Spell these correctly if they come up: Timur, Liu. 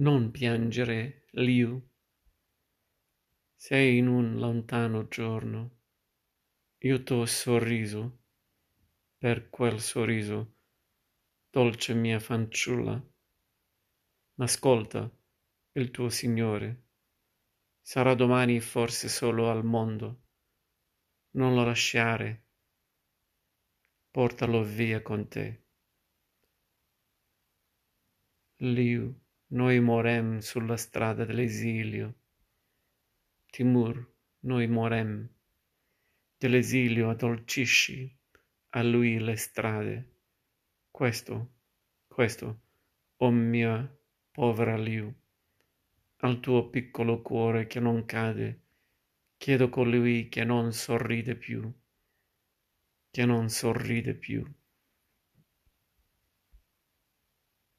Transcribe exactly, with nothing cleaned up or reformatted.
Non piangere, Liu. Sei in un lontano giorno. Io t'ho sorriso. Per quel sorriso, dolce mia fanciulla. Ma ascolta, il tuo Signore sarà domani forse solo al mondo. Non lo lasciare. Portalo via con te. Liu, noi morem sulla strada dell'esilio. Timur, noi morem. Dell'esilio addolcisci a lui le strade. Questo, questo, o mia povera Liu, al tuo piccolo cuore che non cade, chiedo colui che non sorride più, che non sorride più.